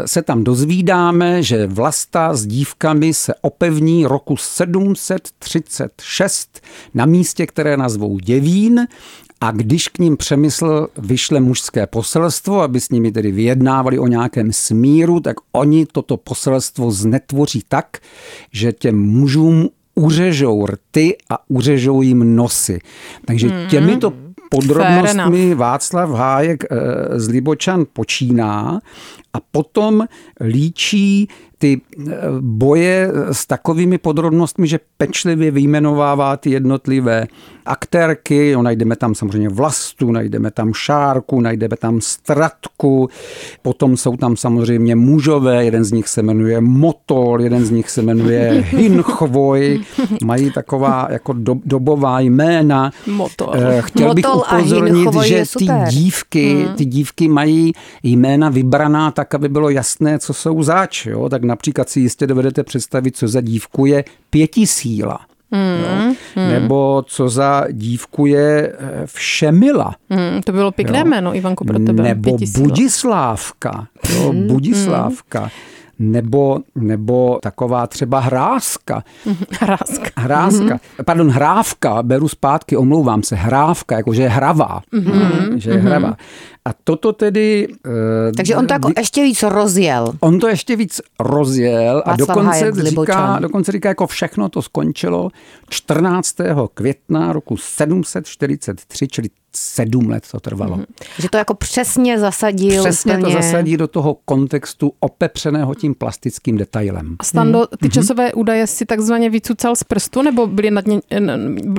se tam dozvídáme, že Vlasta s dívkou se opevní roku sedm set třicet šest na místě, které nazvou Děvín, a když k ním Přemysl vyšle mužské poselstvo, aby s nimi tedy vyjednávali o nějakém smíru, tak oni toto poselstvo znetvoří tak, že těm mužům uřežou rty a uřežou jim nosy. Takže těmito podrobnostmi Václav Hájek z Libočan počíná a potom líčí ty boje s takovými podrobnostmi, že pečlivě vyjmenovává ty jednotlivé aktérky. Jo, najdeme tam samozřejmě Vlastu, najdeme tam Šárku, najdeme tam Ztratku, potom jsou tam samozřejmě mužové, jeden z nich se jmenuje Motol, jeden z nich se jmenuje Hinchvoj, mají taková jako do, dobová jména. Motol. Chtěl bych upozornit, že ty dívky, ty dívky mají jména vybraná tak, aby bylo jasné, co jsou zač, jo, tak například si jistě dovedete představit, co za dívku je Pětisíla. Mm, mm. Nebo co za dívku je Všemila. Mm, to bylo pěkné jo. jméno, Ivanko, pro tebe. Nebo Pětisíla. Budislávka. Jo, Budislávka. nebo, nebo taková třeba hrázka. Hrázka. Hrázka. Mm-hmm. Pardon, hrávka, beru zpátky, omlouvám se, hrávka, jakože je hravá. Mm-hmm. Že je hravá. A toto tedy... Takže on to jako ještě víc rozjel. On to ještě víc rozjel a dokonce říká, dokonce říká, jako všechno to skončilo čtrnáctého května roku sedm set čtyřicet tři, čili sedm let to trvalo. Mm. Že to jako přesně zasadil. Přesně úplně... to zasadí do toho kontextu opepřeného tím plastickým detailem. A Stando, mm. ty časové údaje si takzvaně vycucal z prstu, nebo byly, nad ně,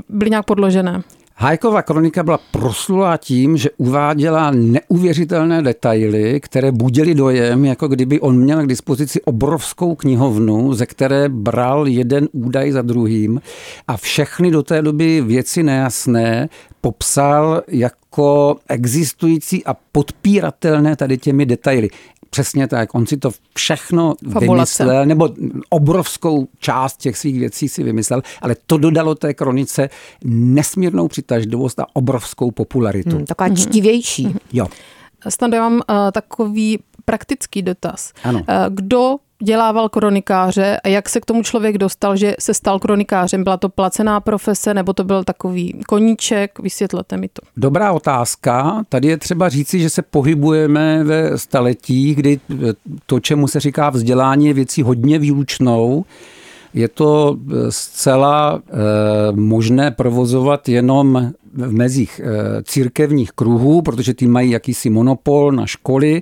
byly nějak podložené? Hájkova kronika byla proslulá tím, že uváděla neuvěřitelné detaily, které budily dojem, jako kdyby on měl k dispozici obrovskou knihovnu, ze které bral jeden údaj za druhým a všechny do té doby věci nejasné popsal jako existující a podpíratelné tady těmi detaily. Přesně tak, on si to všechno fabulace vymyslel, nebo obrovskou část těch svých věcí si vymyslel, ale to dodalo té kronice nesmírnou přitažlivost a obrovskou popularitu. Hmm, taková čtivější. Mm-hmm. Jo. Stando, já mám uh, takový praktický dotaz. Ano. Uh, kdo dělával kronikáře a jak se k tomu člověk dostal, že se stal kronikářem? Byla to placená profese, nebo to byl takový koníček? Vysvětlete mi to. Dobrá otázka. Tady je třeba říci, že se pohybujeme ve staletí, kdy to, čemu se říká vzdělání, je věcí hodně výlučnou. Je to zcela e, možné provozovat jenom v mezích e, církevních kruhů, protože ty mají jakýsi monopol na školy,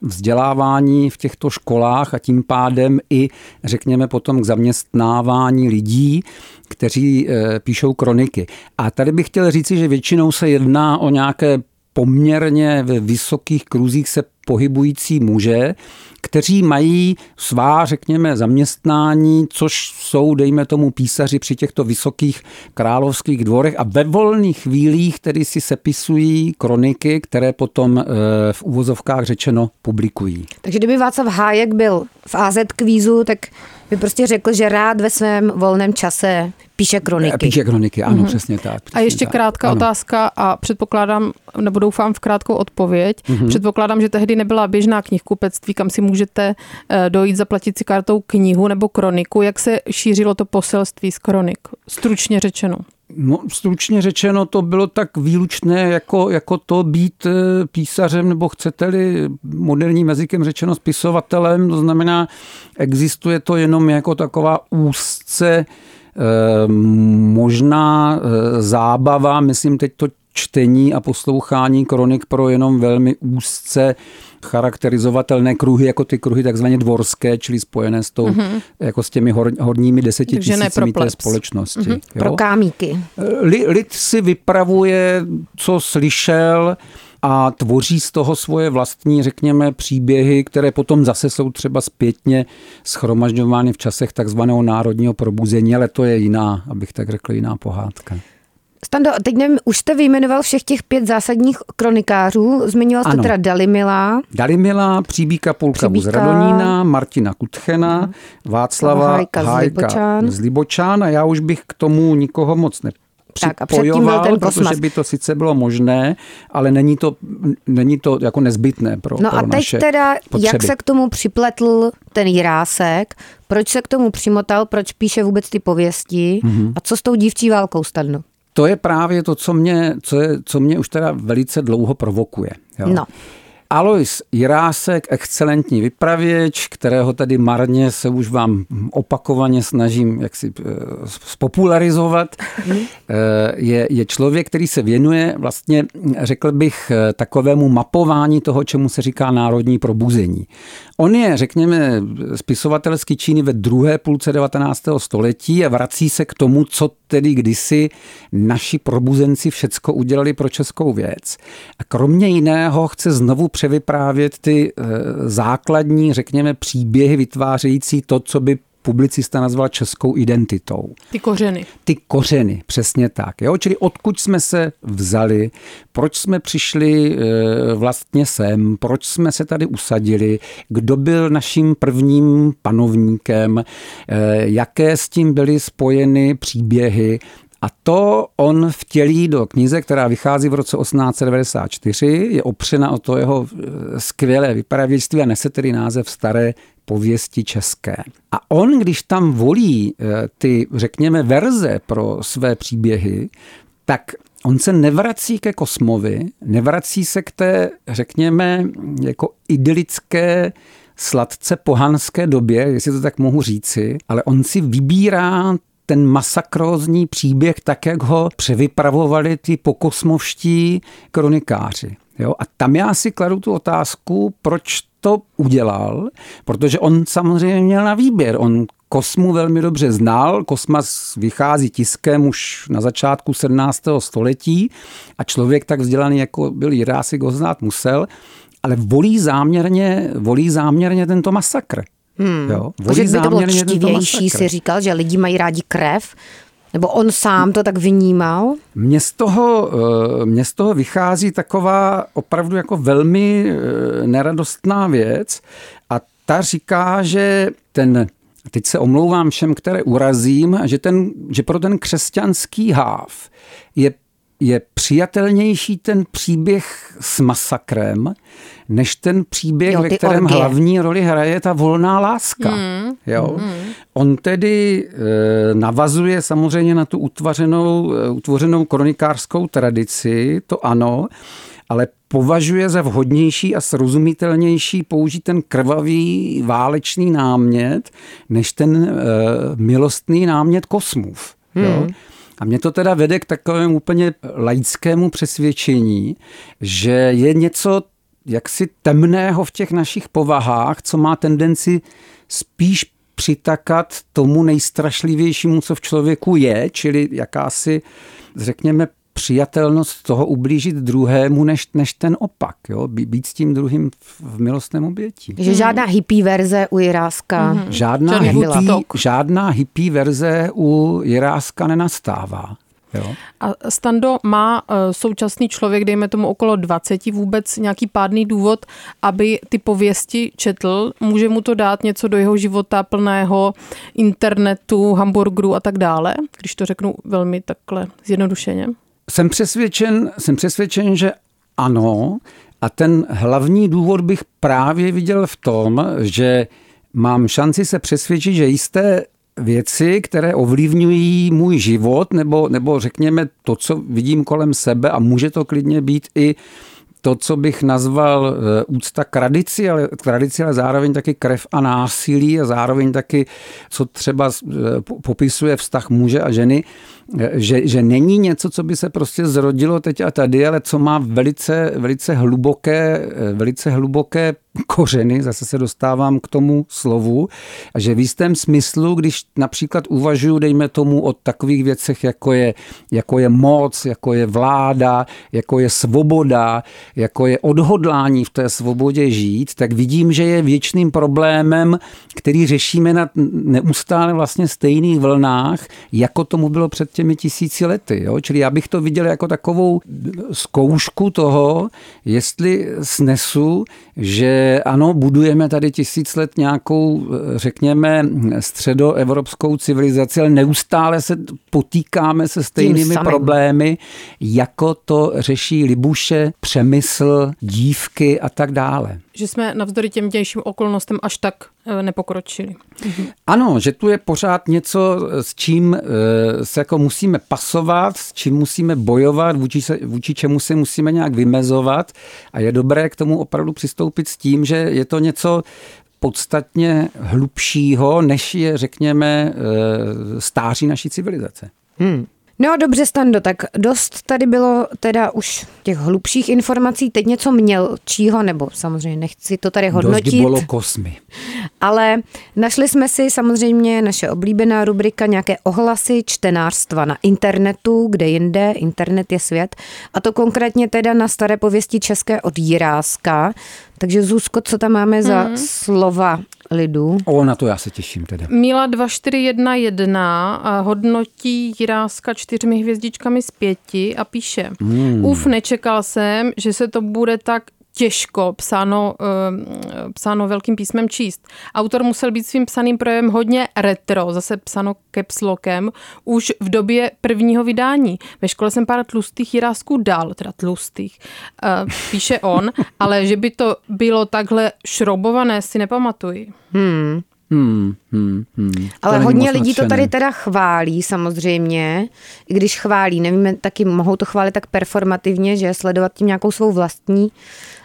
vzdělávání v těchto školách a tím pádem i, řekněme, potom k zaměstnávání lidí, kteří píšou kroniky. A tady bych chtěl říci, že většinou se jedná o nějaké poměrně ve vysokých kruzích se pohybující muže, kteří mají svá, řekněme, zaměstnání, což jsou, dejme tomu, písaři při těchto vysokých královských dvorech a ve volných chvílích tedy si sepisují kroniky, které potom e, v uvozovkách řečeno publikují. Takže kdyby Václav Hájek byl v á zet kvízu, tak by prostě řekl, že rád ve svém volném čase píše kroniky. Píše kroniky, ano, mm-hmm. přesně tak. Přesně a ještě tak. krátká ano. otázka a předpokládám, nebo doufám v krátkou odpověď. Mm-hmm. Předpokládám, že tehdy nebyla běžná knihkupectví, kam si můžete dojít zaplatit si kartou knihu nebo kroniku. Jak se šířilo to poselství z kronik? Stručně řečeno. No, stručně řečeno, to bylo tak výlučné, jako, jako to být písařem, nebo chcete-li moderním jazykem řečeno spisovatelem, to znamená, existuje to jenom jako taková úzce možná zábava, myslím teď to čtení a poslouchání kronik pro jenom velmi úzce charakterizovatelné kruhy, jako ty kruhy takzvaně dvorské, čili spojené s, tou, mm-hmm. jako s těmi hor, horními desetitisícimi té společnosti. Mm-hmm. Pro kámíky. Lid si vypravuje, co slyšel, a tvoří z toho svoje vlastní, řekněme, příběhy, které potom zase jsou třeba zpětně shromažďovány v časech takzvaného národního probuzení, ale to je jiná, abych tak řekl, jiná pohádka. Stando, teď nevím, už jste vyjmenoval všech těch pět zásadních kronikářů. Zmiňoval jste ano. teda Dalimila. Dalimila, Přibíka Pulkavu z Radenína, Martina Kuthena, hmm. Václava Hájka, Hájka z, Libočan. z Libočan. A já už bych k tomu nikoho moc ne. Tak a předtím byl ten Kosmas. Protože by to sice bylo možné, ale není to, není to jako nezbytné pro naše potřeby. No a teď teda, potřeby. Jak se k tomu připletl ten Jirásek, proč se k tomu přimotal, proč píše vůbec ty pověsti mm-hmm. a co s tou dívčí válkou, Stando? To je právě to, co mě, co je, co mě už teda velice dlouho provokuje. Jo? No. Alois Jirásek, excelentní vypravěč, kterého tady marně se už vám opakovaně snažím jaksi spopularizovat, je, je člověk, který se věnuje vlastně, řekl bych, takovému mapování toho, čemu se říká národní probuzení. On je, řekněme, spisovatelský čin ve druhé půlce devatenáctého století a vrací se k tomu, co tedy kdysi naši probuzenci všecko udělali pro českou věc. A kromě jiného chce znovu převyprávět ty základní, řekněme, příběhy vytvářející to, co by publicista nazval českou identitou. Ty kořeny. Ty kořeny, přesně tak. Jo? Čili odkud jsme se vzali, proč jsme přišli vlastně sem, proč jsme se tady usadili, kdo byl naším prvním panovníkem, jaké s tím byly spojeny příběhy, A to on vtělí do knize, která vychází v roce osmnáct set devadesát čtyři, je opřena o to jeho skvělé vypravěčství a nese tedy název Staré pověsti české. A on, když tam volí ty, řekněme, verze pro své příběhy, tak on se nevrací ke Kosmovi, nevrací se k té, řekněme, jako idylické, sladce pohanské době, jestli to tak mohu říci, ale on si vybírá ten masakrózní příběh tak, jak ho převypravovali ty pokosmovští kronikáři. Jo? A tam já si kladu tu otázku, proč to udělal, protože on samozřejmě měl na výběr. On Kosmu velmi dobře znal, Kosmas vychází tiskem už na začátku sedmnáctého století a člověk tak vzdělaný, jako byl Jirásek, ho znát musel, ale volí záměrně, volí záměrně tento masakr. Hmm. Jo, volí že by to bylo čtivější, si říkal, že lidi mají rádi krev, nebo on sám to tak vnímal? Mně z toho, mně z toho vychází taková opravdu jako velmi neradostná věc a ta říká, že ten, teď se omlouvám všem, které urazím, že, ten, že pro ten křesťanský háv je je přijatelnější ten příběh s masakrem, než ten příběh, jo, ve kterém orgie. Hlavní roli hraje ta volná láska. Mm. Jo? Mm. On tedy e, navazuje samozřejmě na tu utvořenou, utvořenou kronikářskou tradici, to ano, ale považuje za vhodnější a srozumitelnější použít ten krvavý válečný námět, než ten e, milostný námět Kosmův. Mm. Jo? A mě to teda vede k takovému úplně laickému přesvědčení, že je něco jaksi temného v těch našich povahách, co má tendenci spíš přitakat tomu nejstrašlivějšímu, co v člověku je, čili jakási, řekněme, přijatelnost toho ublížit druhému, než, než ten opak, jo? Být s tím druhým v milostném obětí. Že žádná hippie verze u Jiráska mm-hmm. žádná, hippie, žádná hippie verze u Jiráska nenastává. Jo. A Stando, má současný člověk, dejme tomu okolo dvacet, vůbec nějaký pádný důvod, aby ty pověsti četl? Může mu to dát něco do jeho života plného internetu, hamburgerů a tak dále? Když to řeknu velmi takhle zjednodušeně. Jsem přesvědčen, jsem přesvědčen, že ano, a ten hlavní důvod bych právě viděl v tom, že mám šanci se přesvědčit, že jisté věci, které ovlivňují můj život, nebo, nebo řekněme to, co vidím kolem sebe, a může to klidně být i to, co bych nazval úcta k tradici, ale, k tradici, ale zároveň taky krev a násilí a zároveň taky, co třeba popisuje vztah muže a ženy, že, že není něco, co by se prostě zrodilo teď a tady, ale co má velice, velice hluboké, velice hluboké kořeny, zase se dostávám k tomu slovu, a že v jistém smyslu, když například uvažuju, dejme tomu, o takových věcech, jako je, jako je moc, jako je vláda, jako je svoboda, jako je odhodlání v té svobodě žít, tak vidím, že je věčným problémem, který řešíme na neustále vlastně stejných vlnách, jako tomu bylo před těmi tisíci lety. Jo? Čili já bych to viděl jako takovou zkoušku toho, jestli snesu, že ano, budujeme tady tisíc let nějakou, řekněme, středoevropskou civilizaci, ale neustále se potýkáme se stejnými problémy, jako to řeší Libuše, Přemysl, Dívky a tak dále. Že jsme navzdory těm těžším okolnostem až tak nepokročili. Ano, že tu je pořád něco, s čím se jako musíme pasovat, s čím musíme bojovat, vůči, se, vůči čemu se musíme nějak vymezovat, a je dobré k tomu opravdu přistoupit s tím, že je to něco podstatně hlubšího, než je, řekněme, stáří naší civilizace. Hmm. No dobře, Stando, tak dost tady bylo teda už těch hlubších informací, teď něco mělčího, nebo samozřejmě nechci to tady hodnotit. Dost bylo Kosmy. Ale našli jsme si samozřejmě naše oblíbená rubrika nějaké ohlasy čtenářstva na internetu, kde jinde, internet je svět, a to konkrétně teda na Staré pověsti české od Jiráska. Takže Zuzko, co tam máme za hmm. slova lidu? O, na to já se těším teda. Míla dva čtyři jedna jedna hodnotí Jiráska čtyřmi hvězdičkami z pěti a píše: hmm. Uf, nečekal jsem, že se to bude tak těžko psáno, psáno velkým písmem číst. Autor musel být svým psaným projevem hodně retro, zase psáno caps lockem, už v době prvního vydání. Ve škole jsem pár tlustých Jirásků dal, teda tlustých, píše on, ale že by to bylo takhle šroubované, si nepamatuji. Hmm. Hmm, hmm, hmm. Ale hodně lidí nadšené. To tady teda chválí samozřejmě, i když chválí, nevíme, taky mohou to chválit tak performativně, že sledovat tím nějakou svou vlastní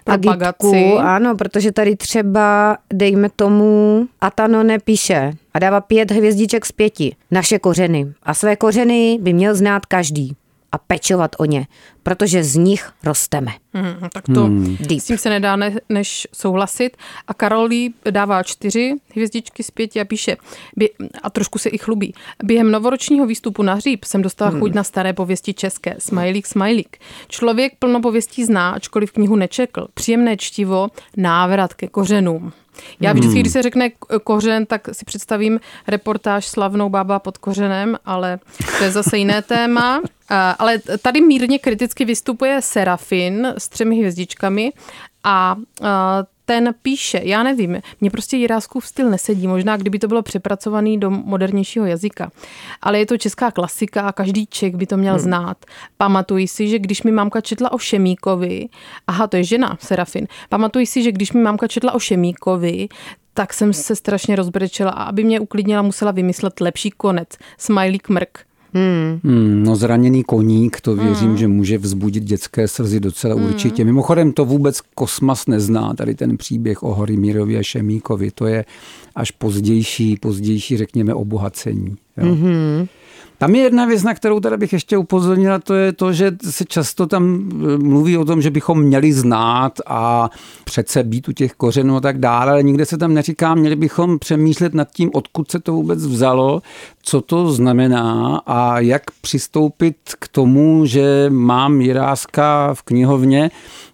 agitku. Ano, protože tady třeba, dejme tomu, Atano nepíše a dává pět hvězdiček z pěti. Naše kořeny a své kořeny by měl znát každý a pečovat o ně, protože z nich rosteme. Hmm, tak to hmm. s tím se nedá ne, než souhlasit. A Karol Líp dává čtyři hvězdičky z pěti a píše, bě, a trošku se i chlubí, během novoročního výstupu na Hříb jsem dostala hmm. chuť na staré pověsti české. Smajlík, smajlík. Člověk plno pověstí zná, ačkoliv knihu nečekl. Příjemné čtivo, návrat ke kořenům. Já vždycky, když se řekne kořen, tak si představím reportáž Slavnou bába pod kořenem, ale to je zase jiné téma. Ale tady mírně kriticky vystupuje Serafin s třemi hvězdičkami a ten píše, já nevím, mě prostě Jiráskův styl nesedí, možná kdyby to bylo přepracovaný do modernějšího jazyka. Ale je to česká klasika a každý Čech by to měl hmm. znát. Pamatuji si, že když mi mámka četla o Šemíkovi, aha, to je žena, Serafin, pamatuji si, že když mi mámka četla o Šemíkovi, tak jsem se strašně rozbrečela a aby mě uklidnila, musela vymyslet lepší konec. Smajlík mrk. Hmm. Hmm, no zraněný koník, to věřím, hmm. že může vzbudit dětské slzy docela hmm. určitě. Mimochodem to vůbec Kosmas nezná, tady ten příběh o Horymírovi a Šemíkovi, to je až pozdější, pozdější řekněme, obohacení. Jo. Hmm. Tam je jedna věc, na kterou teda bych ještě upozornila, to je to, že se často tam mluví o tom, že bychom měli znát a přece být u těch kořenů a tak dále, ale nikde se tam neříká, měli bychom přemýšlet nad tím, odkud se to vůbec vzalo, co to znamená a jak přistoupit k tomu, že mám Jiráska v knihovně,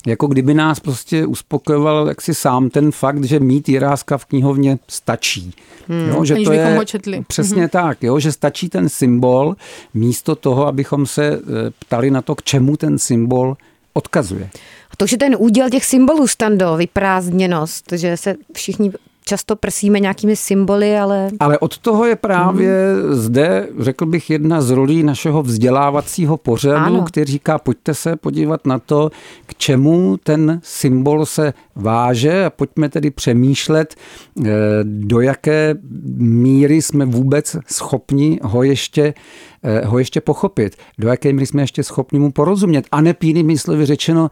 jako kdyby nás prostě uspokojoval jaksi sám ten fakt, že mít Jiráska v knihovně stačí. Hmm. Jo, že to je přesně hmm. tak, jo, že stačí ten symbol místo toho, abychom se ptali na to, k čemu ten symbol odkazuje. A to, že ten úděl těch symbolů, Stando, vyprázdněnost, že se všichni často prsíme nějakými symboly, ale... Ale od toho je právě hmm. zde, řekl bych, jedna z rolí našeho vzdělávacího pořadu, ano. který říká, pojďte se podívat na to, k čemu ten symbol se váže a pojďme tedy přemýšlet, do jaké míry jsme vůbec schopni ho ještě ho ještě pochopit, do jaké míry jsme ještě schopni mu porozumět. A ne jinými slovy řečeno,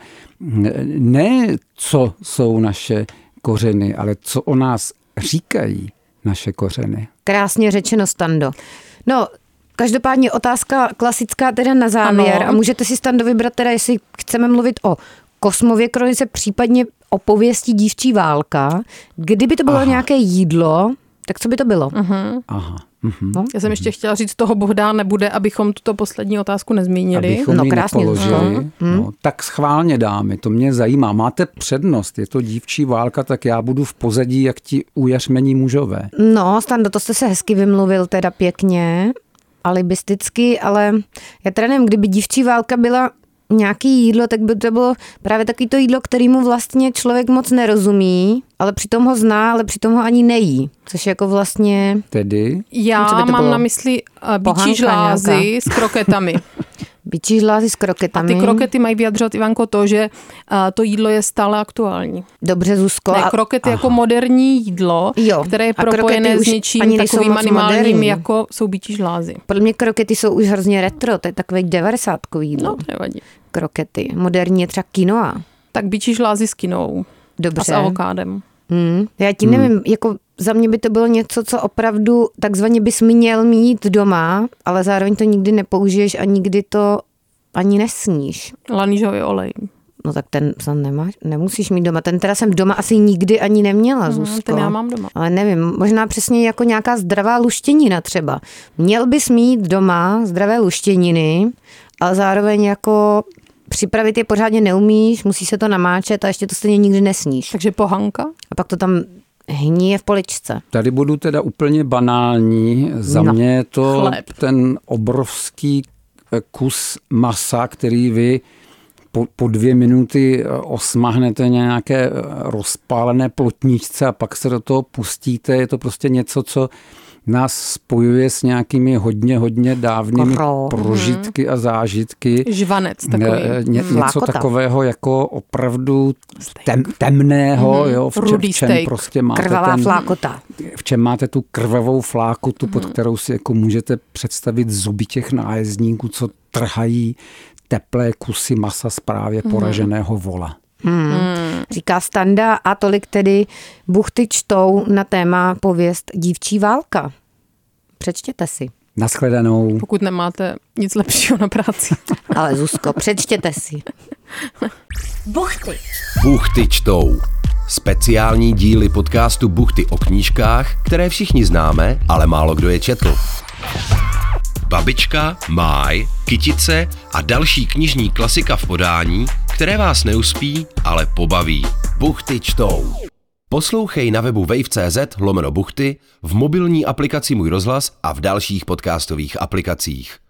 ne co jsou naše kořeny, ale co o nás říkají naše kořeny. Krásně řečeno, Stando. No, každopádně otázka klasická teda na závěr. Ano. A můžete si, Stando, vybrat teda, jestli chceme mluvit o Kosmově kronice, případně o pověsti Dívčí válka. Kdyby to bylo Aha. nějaké jídlo, tak co by to bylo? Uh-huh. Aha. Uh-huh. No? Já jsem ještě chtěla říct, toho Bohdá nebude, abychom tuto poslední otázku nezmínili. Abychom no, ji nepoložili. No. No, tak schválně dámy, to mě zajímá. Máte přednost, je to Dívčí válka, tak já budu v pozadí, jak ti ujařmení mužové. No, Stando, to jste se hezky vymluvil, teda pěkně, alibisticky, ale já teda nevím, kdyby Dívčí válka byla nějaký jídlo, tak by to bylo právě takový to jídlo, kterému vlastně člověk moc nerozumí, ale přitom ho zná, ale přitom ho ani nejí. Což je jako vlastně... Tedy? Já mám bylo? na mysli uh, bičí žlázy s kroketami. Bičí žlázy s kroketami. A ty krokety mají vyjadřovat, Ivanko, to, že uh, to jídlo je stále aktuální. Dobře, Zuzko. Ne, krokety a... jako moderní jídlo, jo, které je propojené s něčím takovým minimálním, jako jsou bičí žlázy. Podle mě krokety jsou už hrozně retro, to je takový devadesátkový jídlo. No, nevadí. Krokety. Moderní je třeba kinoa. Tak bičí žlázy s kinou. Dobře. A s avokádem. Hmm. Já ti nevím, hmm. jako za mě by to bylo něco, co opravdu takzvaně bys měl mít doma, ale zároveň to nikdy nepoužiješ a nikdy to ani nesníš. Lanýžový olej. No tak ten nemáš, nemusíš mít doma. Ten teda jsem doma asi nikdy ani neměla, Zuzko. Hmm, ten já mám doma. Ale nevím, možná přesně jako nějaká zdravá luštěnina třeba. Měl bys mít doma zdravé luštěniny, ale zároveň jako... Připravit je pořádně neumíš, musí se to namáčet a ještě to stejně nikdy nesníš. Takže pohanka? A pak to tam hníje v poličce. Tady budu teda úplně banální. Za no. mě je to Chleb. Ten obrovský kus masa, který vy po, po dvě minuty osmahnete nějaké rozpálené plotničce a pak se do toho pustíte. Je to prostě něco, co nás spojuje s nějakými hodně, hodně dávnými Koro. prožitky hmm. a zážitky. Žvanec takový. Ně, něco Vlákota. Takového jako opravdu tem, temného, hmm. jo, v, čem, v čem prostě máte krvavá ten, flákota. V čem máte tu krvavou flákotu, hmm. pod kterou si jako můžete představit zuby těch nájezdníků, co trhají teplé kusy masa z právě hmm. poraženého vola. Hmm. Hmm. Říká Standa a tolik tedy Buchty čtou na téma pověst Dívčí válka. Přečtěte si. Naschledanou. Pokud nemáte nic lepšího na práci. Ale Zuzko, přečtěte si. Buchty. Buchty čtou. Speciální díly podcastu Buchty o knížkách, které všichni známe, ale málo kdo je četl. Babička, Máj, Kytice a další knižní klasika v podání, které vás neuspí, ale pobaví. Buchty čtou. Poslouchej na webu wave.cz lomeno buchty, v mobilní aplikaci Můj rozhlas a v dalších podcastových aplikacích.